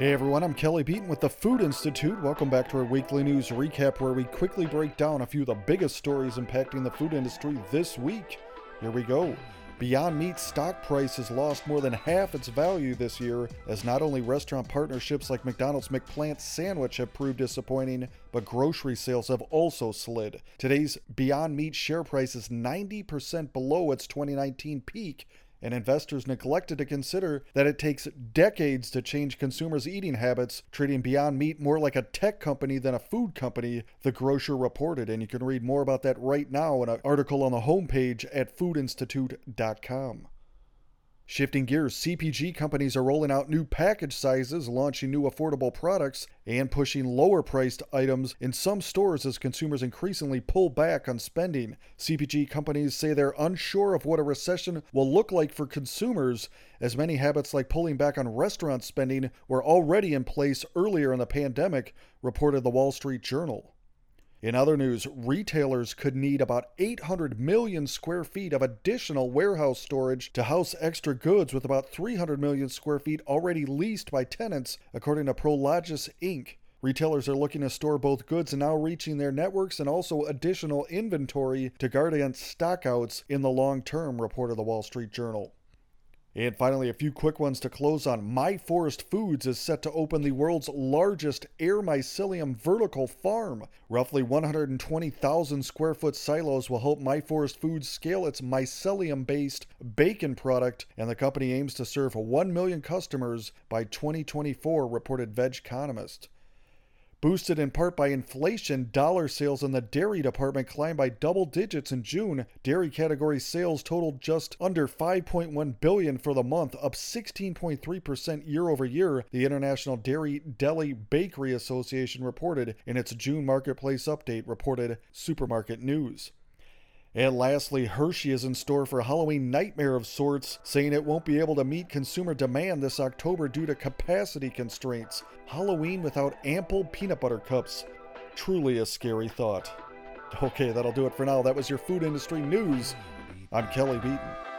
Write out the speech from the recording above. Hey everyone, I'm Kelly Beaton with the Food Institute. Welcome back to our weekly news recap where we quickly break down a few of the biggest stories impacting the food industry this week. Here we go. Beyond Meat stock price has lost more than half its value this year, as not only restaurant partnerships like McDonald's McPlant sandwich have proved disappointing, but grocery sales have also slid. Today's Beyond Meat share price is 90% below its 2019 peak, and investors neglected to consider that it takes decades to change consumers' eating habits, treating Beyond Meat more like a tech company than a food company, The Grocer reported. And you can read more about that right now in an article on the homepage at foodinstitute.com. Shifting gears, CPG companies are rolling out new package sizes, launching new affordable products, and pushing lower-priced items in some stores as consumers increasingly pull back on spending. CPG companies say they're unsure of what a recession will look like for consumers, as many habits like pulling back on restaurant spending were already in place earlier in the pandemic, reported the Wall Street Journal. In other news, retailers could need about 800 million square feet of additional warehouse storage to house extra goods, with about 300 million square feet already leased by tenants, according to Prologis, Inc. Retailers are looking to store both goods now reaching their networks and also additional inventory to guard against stockouts in the long term, reported the Wall Street Journal. And finally, a few quick ones to close on. MyForest Foods is set to open the world's largest air mycelium vertical farm. Roughly 120,000 square foot silos will help MyForest Foods scale its mycelium-based bacon product, and the company aims to serve 1 million customers by 2024, reported VegConomist. Boosted in part by inflation, dollar sales in the dairy department climbed by double digits in June. Dairy category sales totaled just under $5.1 billion for the month, up 16.3% year over year, the International Dairy Deli Bakery Association reported in its June marketplace update, reported Supermarket News. And lastly, Hershey is in store for a Halloween nightmare of sorts, saying it won't be able to meet consumer demand this October due to capacity constraints. Halloween without ample peanut butter cups. Truly a scary thought. Okay, that'll do it for now. That was your food industry news. I'm Kelly Beaton.